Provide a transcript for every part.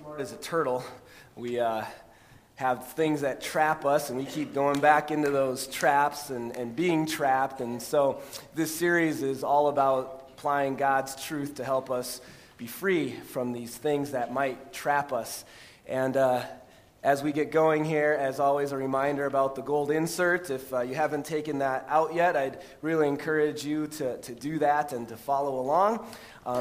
smart as a turtle. We have things that trap us, and we keep going back into those traps and being trapped. And so this series is all about applying God's truth to help us be free from these things that might trap us. And as we get going here, as always, a reminder about the gold insert. If you haven't taken that out yet, I'd really encourage you to do that and to follow along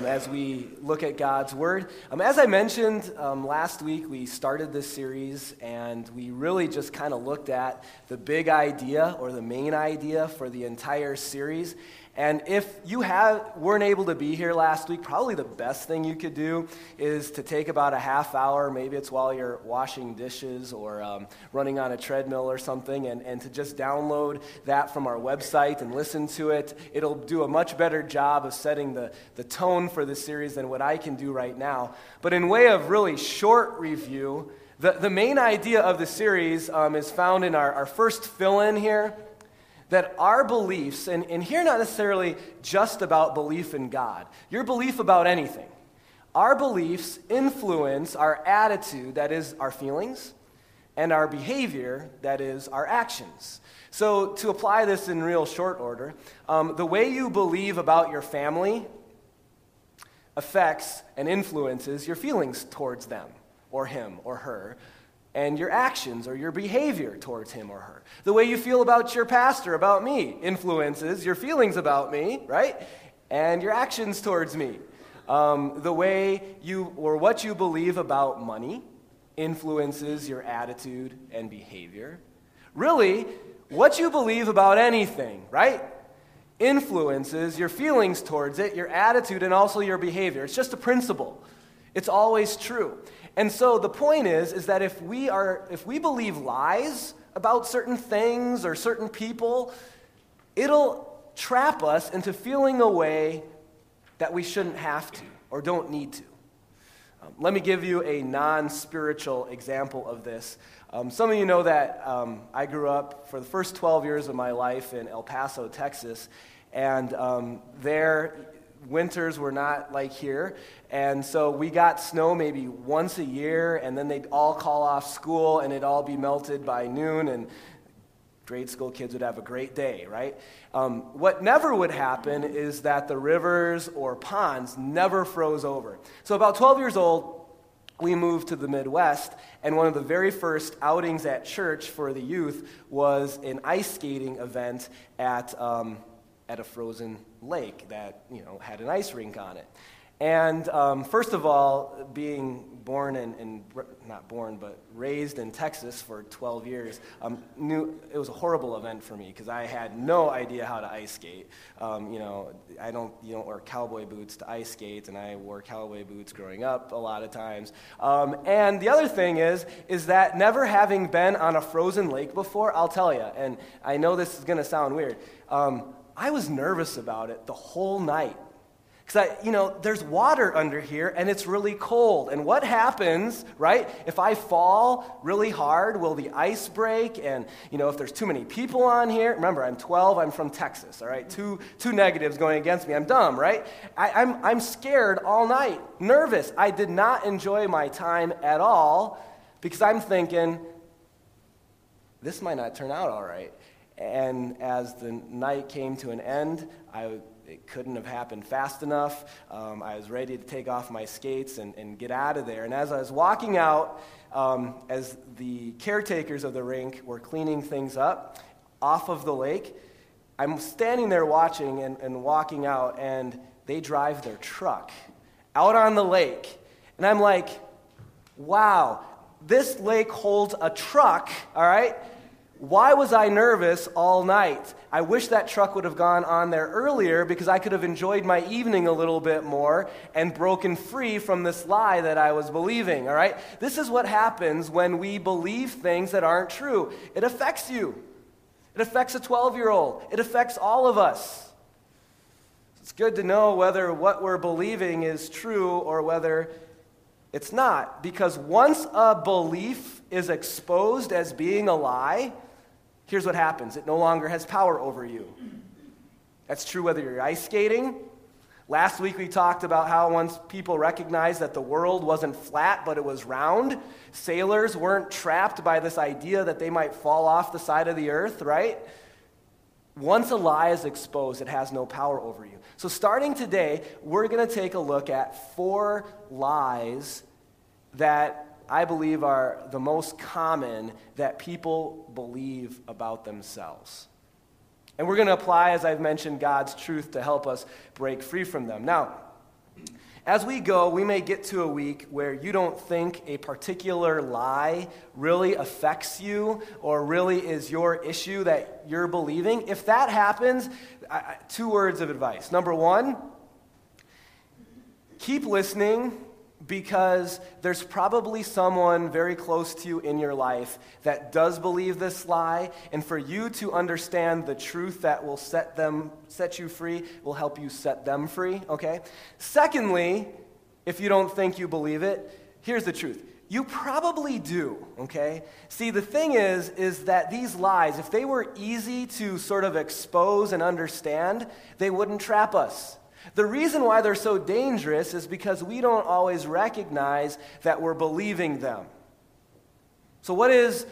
as we look at God's Word. As I mentioned last week, we started this series, and we really just kind of looked at the big idea or the main idea for the entire series. And if you weren't able to be here last week, probably the best thing you could do is to take about a half hour, maybe it's while you're washing dishes or running on a treadmill or something, and to just download that from our website and listen to it. It'll do a much better job of setting the tone for the series than what I can do right now. But in way of really short review, the main idea of the series is found in our first fill-in here. That our beliefs, and here not necessarily just about belief in God, your belief about anything, our beliefs influence our attitude, that is our feelings, and our behavior, that is our actions. So to apply this in real short order, the way you believe about your family affects and influences your feelings towards them, or him, or her, and your actions or your behavior towards him or her. The way you feel about your pastor, about me, influences your feelings about me, right? And your actions towards me. The way you or what you believe about money influences your attitude and behavior. Really, what you believe about anything, right? Influences your feelings towards it, your attitude, and also your behavior. It's just a principle. It's always true. And so the point is that if we believe lies about certain things or certain people, it'll trap us into feeling a way that we shouldn't have to or don't need to. Let me give you a non-spiritual example of this. Some of you know that I grew up for the first 12 years of my life in El Paso, Texas, and there winters were not like here, and so we got snow maybe once a year, and then they'd all call off school, and it'd all be melted by noon, and grade school kids would have a great day, right? What never would happen is that the rivers or ponds never froze over. So about 12 years old, we moved to the Midwest, and one of the very first outings at church for the youth was an ice skating event at a frozen lake that, you know, had an ice rink on it. And first of all, being born but raised in Texas for 12 years, knew it was a horrible event for me because I had no idea how to ice skate. You don't wear cowboy boots to ice skate, and I wore cowboy boots growing up a lot of times. And the other thing is that never having been on a frozen lake before, I'll tell you, and I know this is going to sound weird, I was nervous about it the whole night because there's water under here and it's really cold. And what happens, right? If I fall really hard, will the ice break? And if there's too many people on here, remember I'm 12, I'm from Texas, all right? Two negatives going against me. I'm dumb, right? I'm scared all night, nervous. I did not enjoy my time at all because I'm thinking this might not turn out all right. And as the night came to an end, it couldn't have happened fast enough. I was ready to take off my skates and get out of there. And as I was walking out, as the caretakers of the rink were cleaning things up off of the lake, I'm standing there watching and walking out, and they drive their truck out on the lake. And I'm like, wow, this lake holds a truck, all right? Why was I nervous all night? I wish that truck would have gone on there earlier because I could have enjoyed my evening a little bit more and broken free from this lie that I was believing, all right? This is what happens when we believe things that aren't true. It affects you. It affects a 12-year-old. It affects all of us. It's good to know whether what we're believing is true or whether it's not, because once a belief is exposed as being a lie, here's what happens. It no longer has power over you. That's true whether you're ice skating Last week we talked about how once people recognized that the world wasn't flat, but it was round. Sailors weren't trapped by this idea that they might fall off the side of the earth, right? Once a lie is exposed, it has no power over you. So starting today, we're going to take a look at 4 lies that I believe are the most common that people believe about themselves. And we're going to apply, as I've mentioned, God's truth to help us break free from them. Now, as we go, we may get to a week where you don't think a particular lie really affects you or really is your issue that you're believing. If that happens, 2 words of advice. Number 1, keep listening, because there's probably someone very close to you in your life that does believe this lie, and for you to understand the truth that will set you free will help you set them free, okay? Secondly, if you don't think you believe it, here's the truth. You probably do, okay? See, the thing is that these lies, if they were easy to sort of expose and understand, they wouldn't trap us. The reason why they're so dangerous is because we don't always recognize that we're believing them. So what is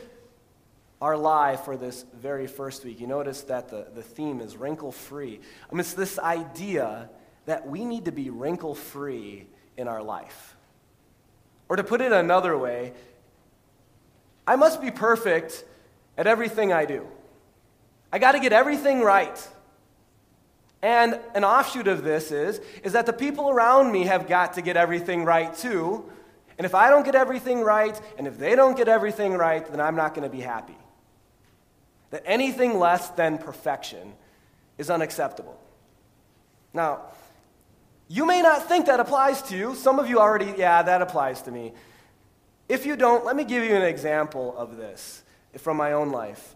our lie for this very first week? You notice that the theme is wrinkle-free. I mean, it's this idea that we need to be wrinkle-free in our life. Or to put it another way, I must be perfect at everything I do. I got to get everything right. And an offshoot of this is that the people around me have got to get everything right too. And if I don't get everything right, and if they don't get everything right, then I'm not going to be happy. That anything less than perfection is unacceptable. Now, you may not think that applies to you. Some of you already, yeah, that applies to me. If you don't, let me give you an example of this from my own life.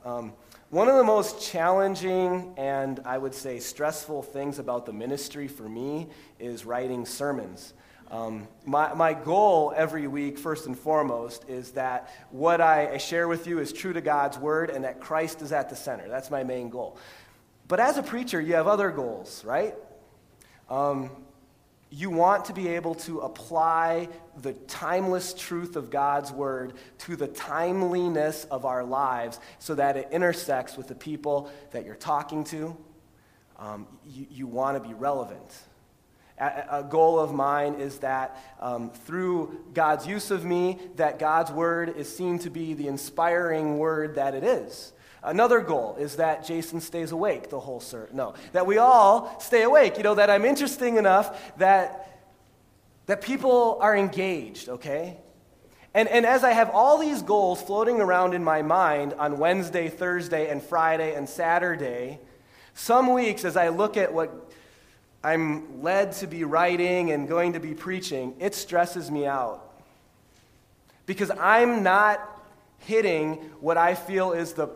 One of the most challenging and, I would say, stressful things about the ministry for me is writing sermons. My goal every week, first and foremost, is that what I share with you is true to God's word and that Christ is at the center. That's my main goal. But as a preacher, you have other goals, right? You want to be able to apply the timeless truth of God's word to the timeliness of our lives so that it intersects with the people that you're talking to. You want to be relevant. A goal of mine is that through God's use of me, that God's word is seen to be the inspiring word that it is. Another goal is that Jason stays awake the whole service. No, that we all stay awake. You know, that I'm interesting enough that people are engaged, okay? And as I have all these goals floating around in my mind on Wednesday, Thursday, and Friday, and Saturday, some weeks as I look at what I'm led to be writing and going to be preaching, it stresses me out. Because I'm not hitting what I feel is the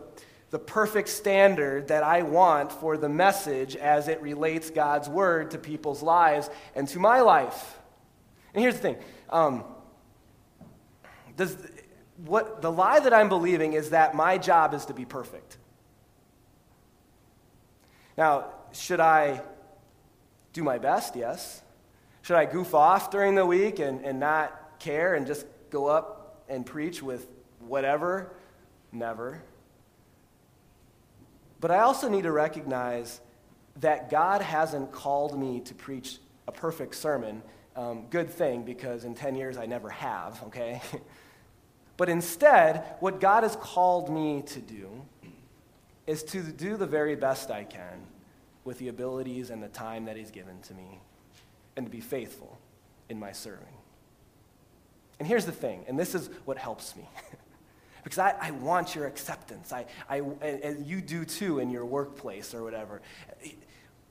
perfect standard that I want for the message as it relates God's word to people's lives and to my life. And here's the thing. The lie that I'm believing is that my job is to be perfect. Now, should I do my best? Yes. Should I goof off during the week and not care and just go up and preach with whatever? Never. But I also need to recognize that God hasn't called me to preach a perfect sermon. Good thing, because in 10 years I never have, okay? But instead, what God has called me to do is to do the very best I can with the abilities and the time that he's given to me and to be faithful in my serving. And here's the thing, and this is what helps me. Because I want your acceptance. I and you do too in your workplace or whatever.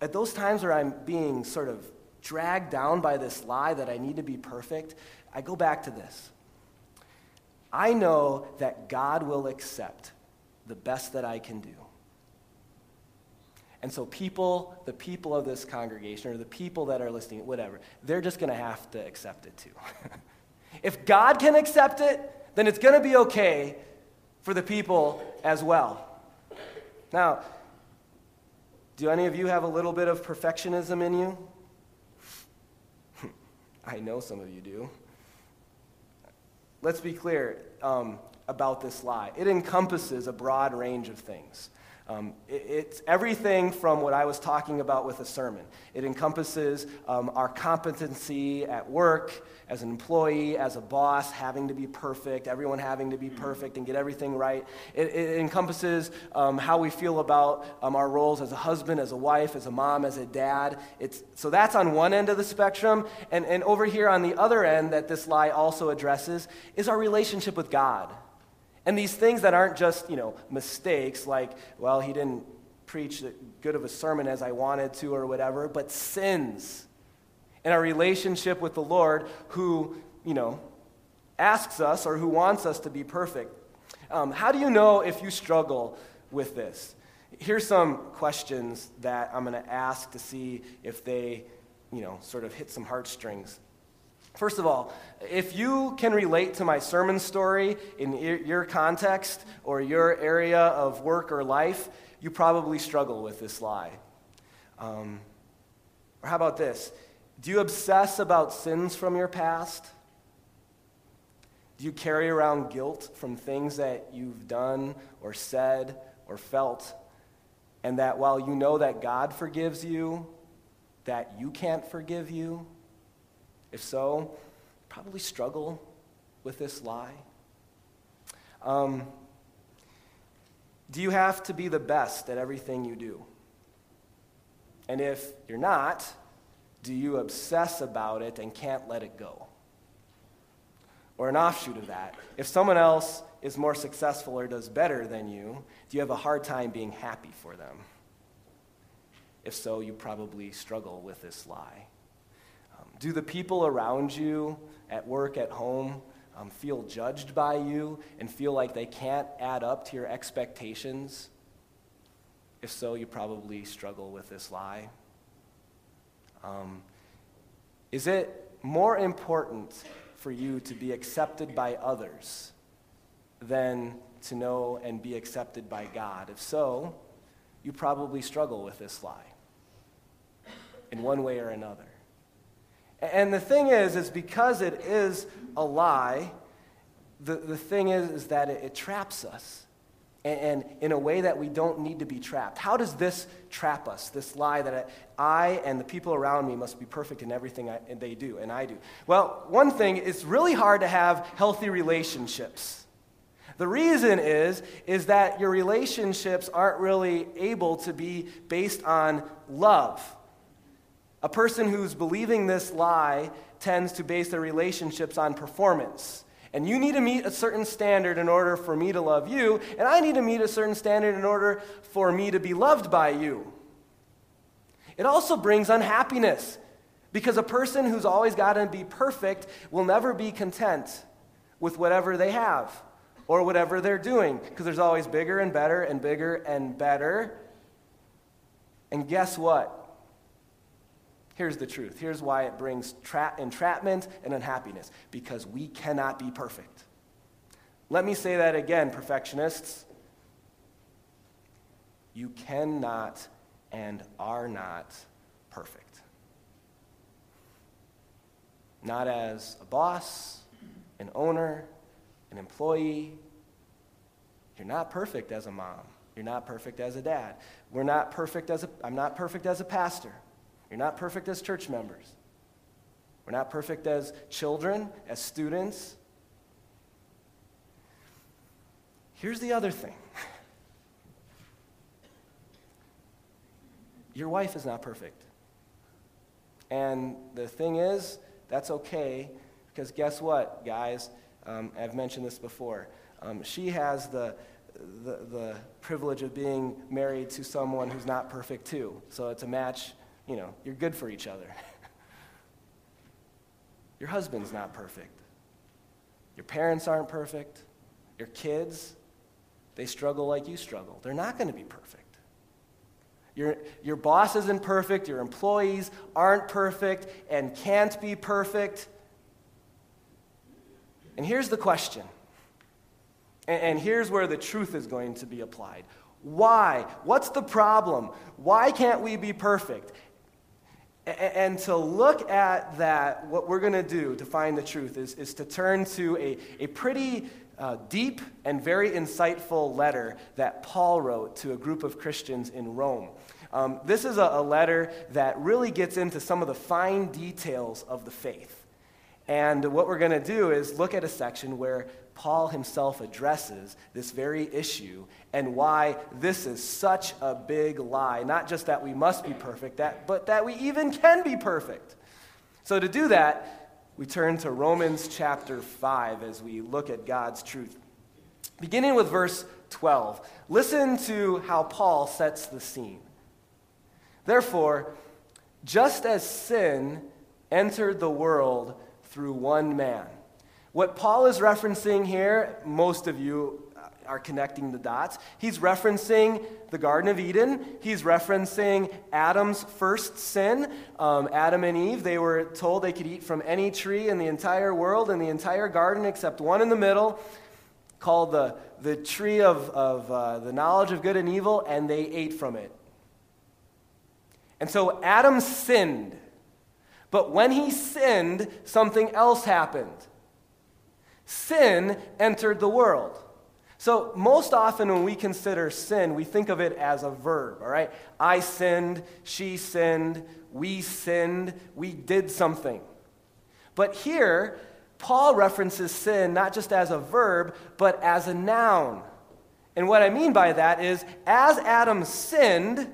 At those times where I'm being sort of dragged down by this lie that I need to be perfect, I go back to this. I know that God will accept the best that I can do. And so the people of this congregation or the people that are listening, whatever, they're just going to have to accept it too. If God can accept it, then it's going to be okay for the people as well. Now, do any of you have a little bit of perfectionism in you? I know some of you do. Let's be clear about this lie. It encompasses a broad range of things. It's everything from what I was talking about with a sermon. It encompasses our competency at work, as an employee, as a boss, having to be perfect, everyone having to be perfect and get everything right. It encompasses how we feel about our roles as a husband, as a wife, as a mom, as a dad. So that's on one end of the spectrum. And over here on the other end that this lie also addresses is our relationship with God. And these things that aren't just, mistakes like, well, he didn't preach as good of a sermon as I wanted to or whatever, but sins and our relationship with the Lord who, asks us or who wants us to be perfect. How do you know if you struggle with this? Here's some questions that I'm going to ask to see if they, sort of hit some heartstrings. First of all, if you can relate to my sermon story in your context or your area of work or life, you probably struggle with this lie. Or how about this? Do you obsess about sins from your past? Do you carry around guilt from things that you've done or said or felt, and that while you know that God forgives you, that you can't forgive you? If so, probably struggle with this lie. Do you have to be the best at everything you do? And if you're not, do you obsess about it and can't let it go? Or an offshoot of that, if someone else is more successful or does better than you, do you have a hard time being happy for them? If so, you probably struggle with this lie. Do the people around you, at work, at home, feel judged by you and feel like they can't add up to your expectations? If so, you probably struggle with this lie. Is it more important for you to be accepted by others than to know and be accepted by God? If so, you probably struggle with this lie in one way or another. And the thing is because it is a lie, the thing is that it traps us, and in a way that we don't need to be trapped. How does this trap us, this lie that I and the people around me must be perfect in everything they do and I do? Well, one thing, it's really hard to have healthy relationships. The reason is that your relationships aren't really able to be based on love. A person who's believing this lie tends to base their relationships on performance. And you need to meet a certain standard in order for me to love you, and I need to meet a certain standard in order for me to be loved by you. It also brings unhappiness, because a person who's always got to be perfect will never be content with whatever they have or whatever they're doing, because there's always bigger and better and bigger and better. And guess what? Here's the truth. Here's why it brings entrapment and unhappiness, because we cannot be perfect. Let me say that again, perfectionists. You cannot and are not perfect. Not as a boss, an owner, an employee. You're not perfect as a mom. You're not perfect as a dad. We're not perfect as I'm not perfect as a pastor. You're not perfect as church members. We're not perfect as children, as students. Here's the other thing. Your wife is not perfect. And the thing is, that's okay, because guess what, guys? I've mentioned this before. She has the privilege of being married to someone who's not perfect too. So it's a match. You're good for each other. Your husband's not perfect. Your parents aren't perfect. Your kids, they struggle like you struggle. They're not going to be perfect. Your boss isn't perfect. Your employees aren't perfect and can't be perfect. And here's the question. And here's where the truth is going to be applied. Why? What's the problem? Why can't we be perfect? And to look at that, what we're going to do to find the truth is to turn to a pretty deep and very insightful letter that Paul wrote to a group of Christians in Rome. This is a letter that really gets into some of the fine details of the faith. And what we're going to do is look at a section where Paul himself addresses this very issue and why this is such a big lie. Not just that we must be perfect, but that we even can be perfect. So to do that, we turn to Romans chapter 5 as we look at God's truth. Beginning with verse 12, listen to how Paul sets the scene. Therefore, just as sin entered the world through one man. What Paul is referencing here, most of you are connecting the dots. He's referencing the Garden of Eden. He's referencing Adam's first sin. Adam and Eve, they were told they could eat from any tree in the entire world, in the entire garden, except one in the middle, called the tree of the knowledge of good and evil, and they ate from it. And so Adam sinned. But when he sinned, something else happened. Sin entered the world. So most often when we consider sin, we think of it as a verb, all right? I sinned, she sinned, we did something. But here, Paul references sin not just as a verb, but as a noun. And what I mean by that is, as Adam sinned,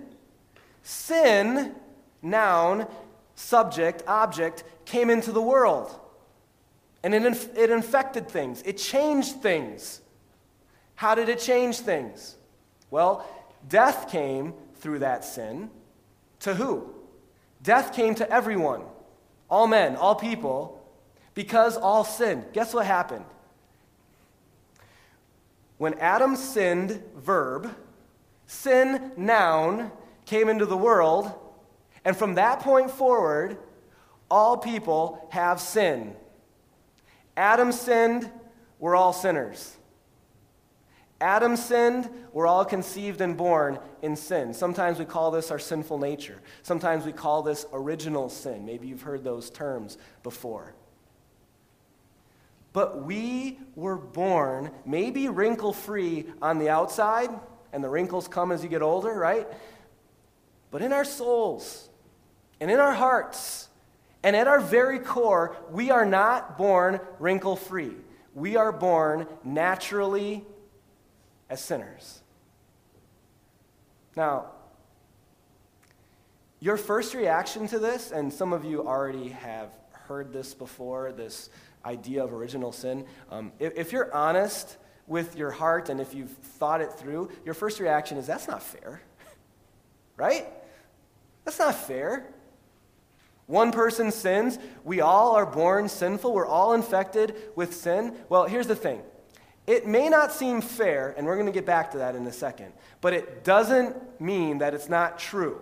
sin, noun, subject, object, came into the world. And it infected things. It changed things. How did it change things? Well, death came through that sin. To who? Death came to everyone. All men, all people, because all sinned. Guess what happened? When Adam sinned, verb, sin, noun, came into the world, and from that point forward, all people have sinned. Adam sinned, we're all sinners. Adam sinned, we're all conceived and born in sin. Sometimes we call this our sinful nature. Sometimes we call this original sin. Maybe you've heard those terms before. But we were born, maybe wrinkle-free on the outside, and the wrinkles come as you get older, right? But in our souls and in our hearts, and at our very core, we are not born wrinkle-free. We are born naturally as sinners. Now, your first reaction to this, and some of you already have heard this before, this idea of original sin, if you're honest with your heart and if you've thought it through, your first reaction is, that's not fair, right? That's not fair. One person sins, we all are born sinful, we're all infected with sin. Well, here's the thing. It may not seem fair, and we're going to get back to that in a second, but it doesn't mean that it's not true.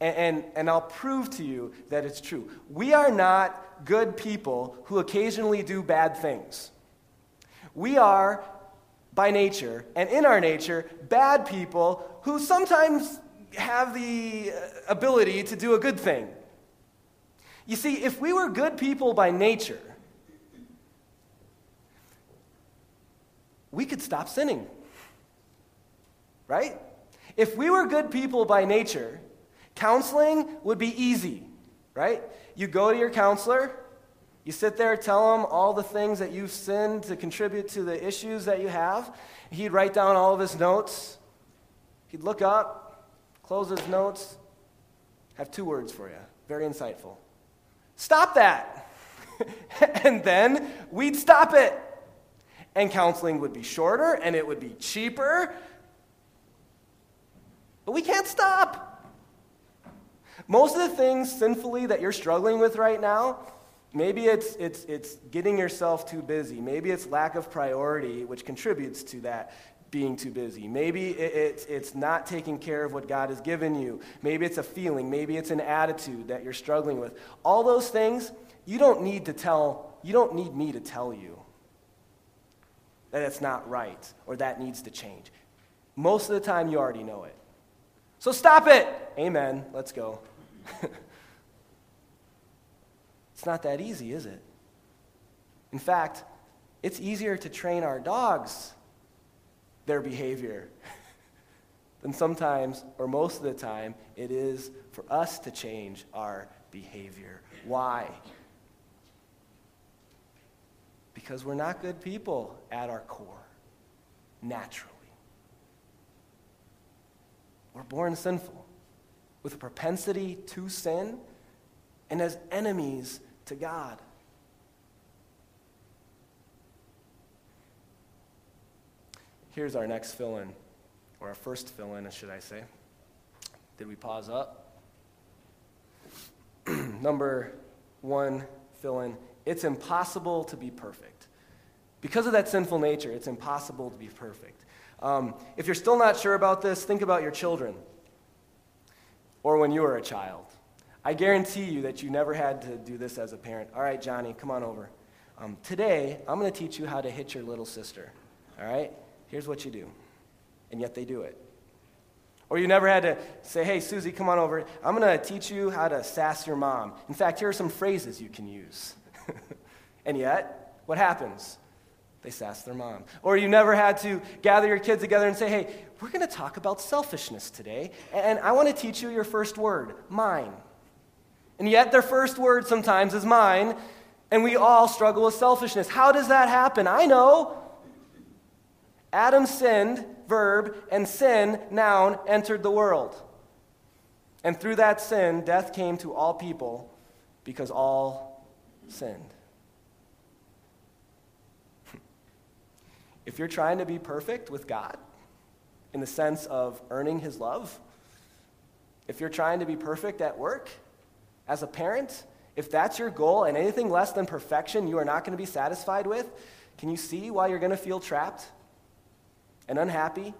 And I'll prove to you that it's true. We are not good people who occasionally do bad things. We are, by nature, and in our nature, bad people who sometimes have the ability to do a good thing. You see, if we were good people by nature, we could stop sinning, right? If we were good people by nature, counseling would be easy, right? You go to your counselor, you sit there, tell him all the things that you've sinned to contribute to the issues that you have. He'd write down all of his notes. He'd look up, close his notes, have two words for you, very insightful. Stop that. And then we'd stop it. And counseling would be shorter and it would be cheaper. But we can't stop. Most of the things sinfully that you're struggling with right now, maybe it's getting yourself too busy. Maybe it's lack of priority, which contributes to that being too busy. Maybe it's not taking care of what God has given you. Maybe it's a feeling. Maybe it's an attitude that you're struggling with. All those things, you don't need me to tell you that it's not right or that needs to change. Most of the time, you already know it. So stop it. Amen. Let's go. It's not that easy, is it? In fact, it's easier to train our dogs, their behavior, than sometimes, or most of the time, it is for us to change our behavior. Why? Because we're not good people at our core, naturally. We're born sinful, with a propensity to sin, and as enemies to God. Here's our next fill-in, or our first fill-in, should I say. Did we pause up? Number one fill-in, it's impossible to be perfect. Because of that sinful nature, it's impossible to be perfect. If you're still not sure about this, think about your children, or when you were a child. I guarantee you that you never had to do this as a parent. All right, Johnny, come on over. Today, I'm going to teach you how to hit your little sister, all right? Here's what you do, and yet they do it. Or you never had to say, hey, Susie, come on over. I'm going to teach you how to sass your mom. In fact, here are some phrases you can use. And yet, what happens? They sass their mom. Or you never had to gather your kids together and say, hey, we're going to talk about selfishness today, and I want to teach you your first word, mine. And yet their first word sometimes is mine, and we all struggle with selfishness. How does that happen? I know. Adam sinned, verb, and sin, noun, entered the world. And through that sin, death came to all people because all sinned. If you're trying to be perfect with God, in the sense of earning his love, if you're trying to be perfect at work, as a parent, if that's your goal and anything less than perfection you are not going to be satisfied with, can you see why you're going to feel trapped and unhappy?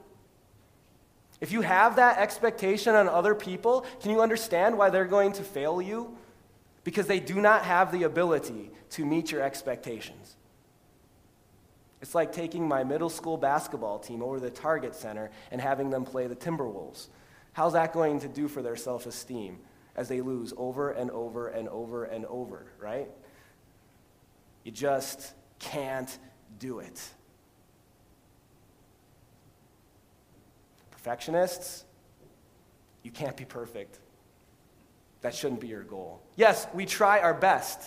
If you have that expectation on other people, can you understand why they're going to fail you? Because they do not have the ability to meet your expectations. It's like taking my middle school basketball team over to the Target Center and having them play the Timberwolves. How's that going to do for their self-esteem as they lose over and over and over and over, right? You just can't do it. Perfectionists, you can't be perfect. That shouldn't be your goal. Yes, we try our best,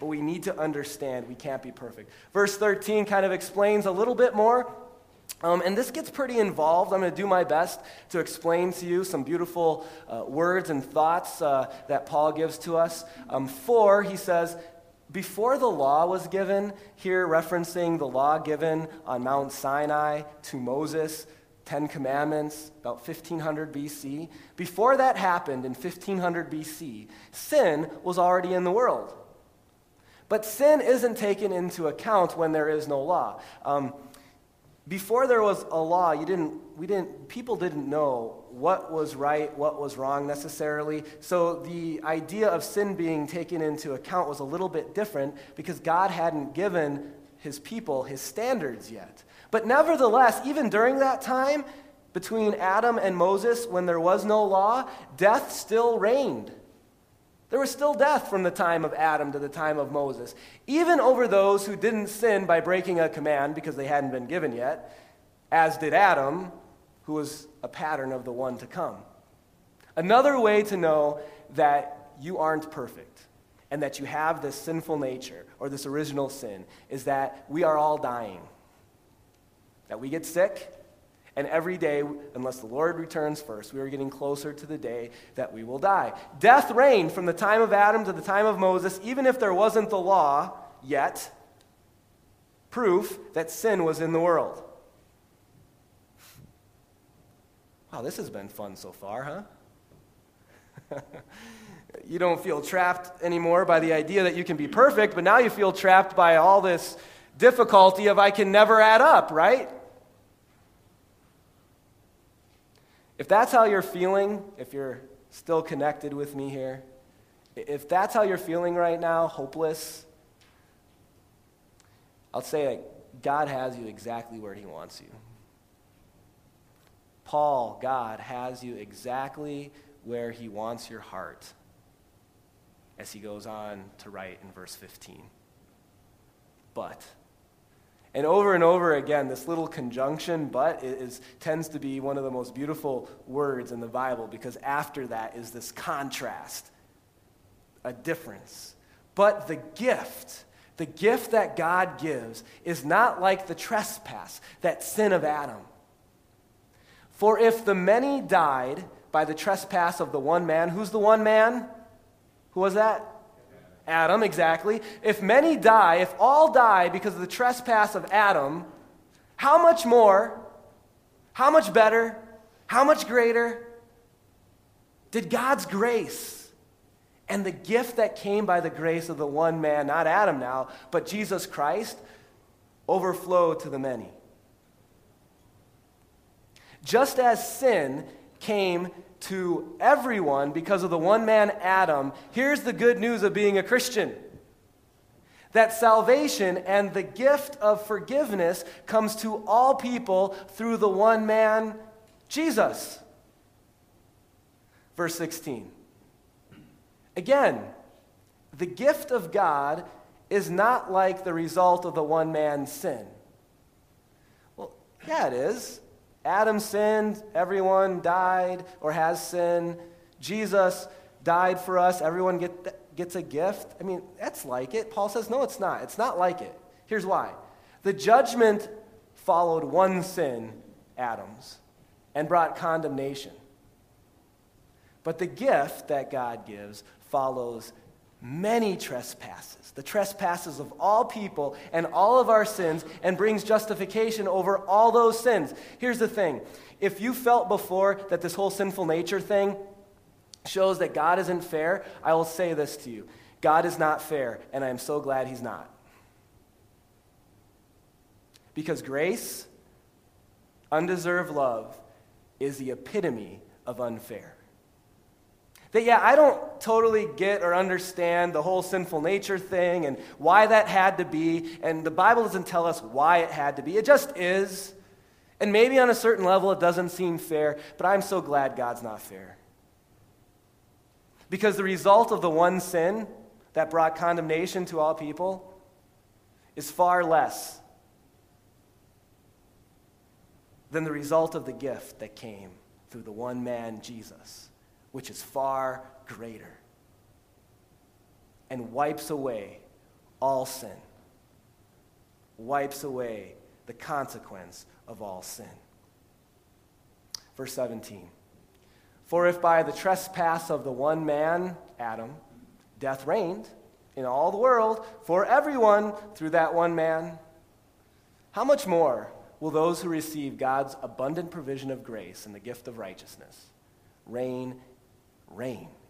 but we need to understand we can't be perfect. Verse 13 kind of explains a little bit more, and this gets pretty involved. I'm going to do my best to explain to you some beautiful words and thoughts that Paul gives to us. For, he says, before the law was given, here referencing the law given on Mount Sinai to Moses, 10 Commandments, about 1500 BC. Before that happened in 1500 BC, sin was already in the world. But sin isn't taken into account when there is no law. Before there was a law, people didn't know what was right, what was wrong necessarily. So the idea of sin being taken into account was a little bit different because God hadn't given his people his standards yet. But nevertheless, even during that time, between Adam and Moses, when there was no law, death still reigned. There was still death from the time of Adam to the time of Moses. Even over those who didn't sin by breaking a command because they hadn't been given yet, as did Adam, who was a pattern of the one to come. Another way to know that you aren't perfect and that you have this sinful nature or this original sin is that we are all dying. That we get sick, and every day, unless the Lord returns first, we are getting closer to the day that we will die. Death reigned from the time of Adam to the time of Moses, even if there wasn't the law yet, proof that sin was in the world. Wow, this has been fun so far, huh? You don't feel trapped anymore by the idea that you can be perfect, but now you feel trapped by all this difficulty of I can never add up, right? If that's how you're feeling, if you're still connected with me here, if that's how you're feeling right now, hopeless, I'll say that God has you exactly where he wants you. Paul, God has you exactly where he wants your heart. as he goes on to write in verse 15. But. And over again, this little conjunction, but, tends to be one of the most beautiful words in the Bible, because after that is this contrast, a difference. But the gift that God gives is not like the trespass, that sin of Adam. For if the many died by the trespass of the one man, who's the one man? Who was that? Adam, exactly. If many die, if all die because of the trespass of Adam, how much more, how much better, how much greater did God's grace and the gift that came by the grace of the one man, not Adam now, but Jesus Christ, overflow to the many? Just as sin came to everyone because of the one man Adam, here's the good news of being a Christian. That salvation and the gift of forgiveness comes to all people through the one man, Jesus. Verse 16. Again, the gift of God is not like the result of the one man's sin. Well, yeah, it is. Adam sinned, everyone died or has sinned. Jesus died for us, everyone gets a gift. I mean, that's like it. Paul says, no, it's not. It's not like it. Here's why. The judgment followed one sin, Adam's, and brought condemnation. But the gift that God gives follows many trespasses, the trespasses of all people and all of our sins, and brings justification over all those sins. Here's the thing. If you felt before that this whole sinful nature thing shows that God isn't fair, I will say this to you. God is not fair, and I am so glad he's not. Because grace, undeserved love, is the epitome of unfair. That, yeah, I don't totally get or understand the whole sinful nature thing and why that had to be, and the Bible doesn't tell us why it had to be. It just is. And maybe on a certain level it doesn't seem fair, but I'm so glad God's not fair. Because the result of the one sin that brought condemnation to all people is far less than the result of the gift that came through the one man, Jesus, which is far greater and wipes away all sin, wipes away the consequence of all sin. Verse 17, for if by the trespass of the one man, Adam, death reigned in all the world for everyone through that one man, how much more will those who receive God's abundant provision of grace and the gift of righteousness reign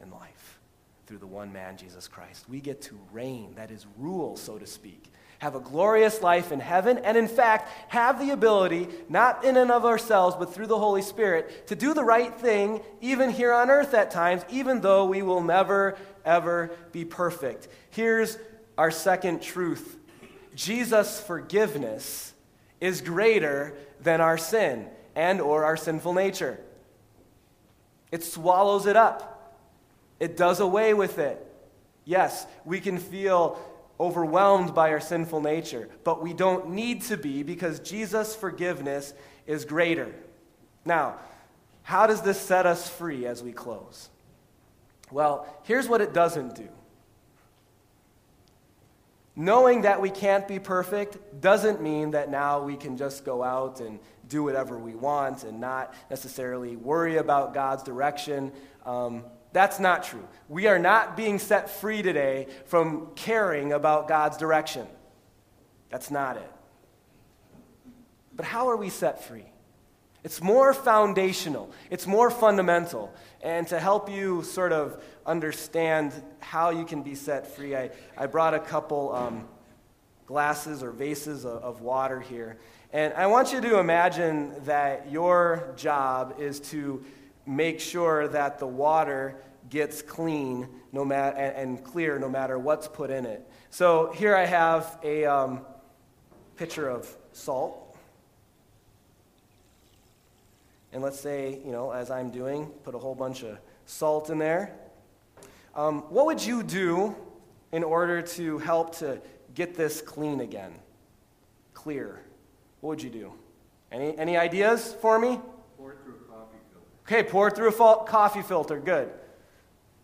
in life through the one man, Jesus Christ? We get to reign, that is rule, so to speak, have a glorious life in heaven, and in fact, have the ability, not in and of ourselves, but through the Holy Spirit, to do the right thing, even here on earth at times, even though we will never, ever be perfect. Here's our second truth. Jesus' forgiveness is greater than our sin and or our sinful nature. It swallows it up. It does away with it. Yes, we can feel overwhelmed by our sinful nature, but we don't need to be, because Jesus' forgiveness is greater. Now, how does this set us free as we close? Well, here's what it doesn't do. Knowing that we can't be perfect doesn't mean that now we can just go out and do whatever we want and not necessarily worry about God's direction. That's not true. We are not being set free today from caring about God's direction. That's not it. But how are we set free? It's more foundational. It's more fundamental. And to help you sort of understand how you can be set free, I brought a couple glasses or vases of water here. And I want you to imagine that your job is to make sure that the water gets clean and clear no matter what's put in it. So here I have a pitcher of salt. And let's say, as I'm doing, put a whole bunch of salt in there. What would you do in order to help to get this clean again? Clear. What would you do? Any ideas for me? Pour through a coffee filter. Okay, pour through a coffee filter. Good.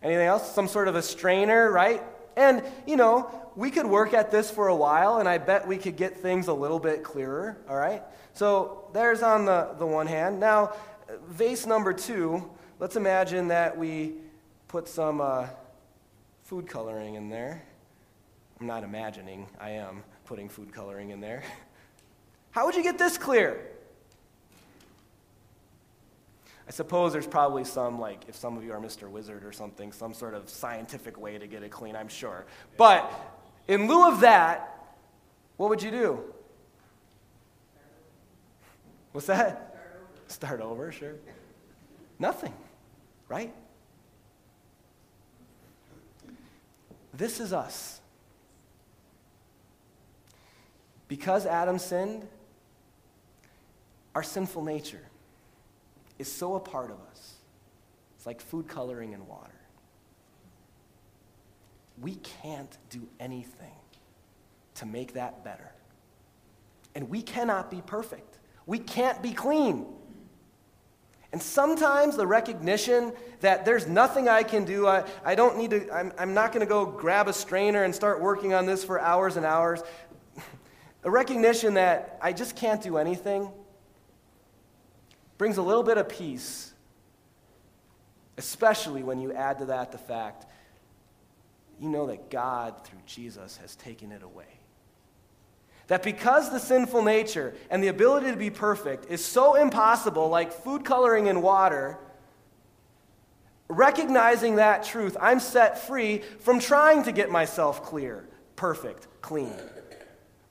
Anything else? Some sort of a strainer, right? And, you know, we could work at this for a while, and I bet we could get things a little bit clearer, all right? So there's on the one hand. Now, vase number two, let's imagine that we put some food coloring in there. I'm not imagining. I am putting food coloring in there. How would you get this clear? I suppose there's probably some, like, if some of you are Mr. Wizard or something, some sort of scientific way to get it clean, I'm sure. But in lieu of that, what would you do? What's that? Start over, sure. Nothing, right? This is us. Because Adam sinned, our sinful nature is so a part of us. It's like food coloring in water. We can't do anything to make that better. And we cannot be perfect. We can't be clean. And sometimes the recognition that there's nothing I can do, I don't need to, I'm not going to go grab a strainer and start working on this for hours and hours. The recognition that I just can't do anything brings a little bit of peace, especially when you add to that the fact you know that God, through Jesus, has taken it away. That because the sinful nature and the ability to be perfect is so impossible, like food coloring in water, recognizing that truth, I'm set free from trying to get myself clear, perfect, clean.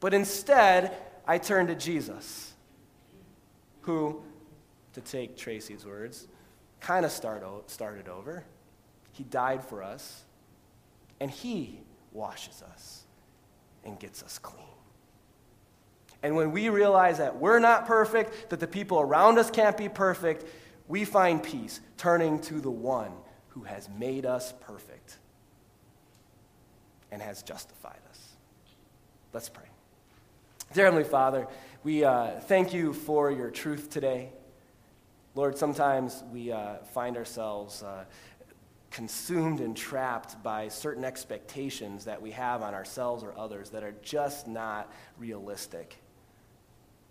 But instead, I turn to Jesus, who, to take Tracy's words, kind of started over. He died for us, and he washes us and gets us clean. And when we realize that we're not perfect, that the people around us can't be perfect, we find peace, turning to the one who has made us perfect and has justified us. Let's pray. Dear Heavenly Father, we thank you for your truth today. Lord, sometimes we find ourselves consumed and trapped by certain expectations that we have on ourselves or others that are just not realistic.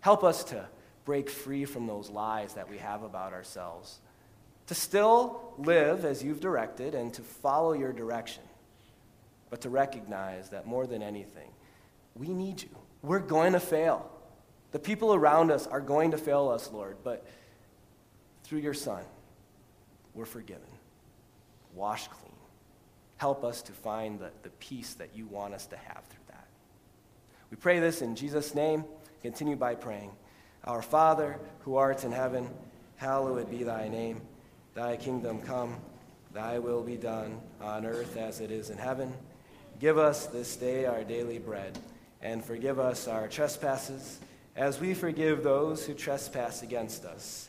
Help us to break free from those lies that we have about ourselves, to still live as you've directed and to follow your direction, but to recognize that more than anything, we need you. We're going to fail. The people around us are going to fail us, Lord, but through your Son, we're forgiven, washed clean. Help us to find the peace that you want us to have through that. We pray this in Jesus' name. Continue by praying. Our Father, who art in heaven, hallowed be thy name. Thy kingdom come, thy will be done, on earth as it is in heaven. Give us this day our daily bread, and forgive us our trespasses, as we forgive those who trespass against us.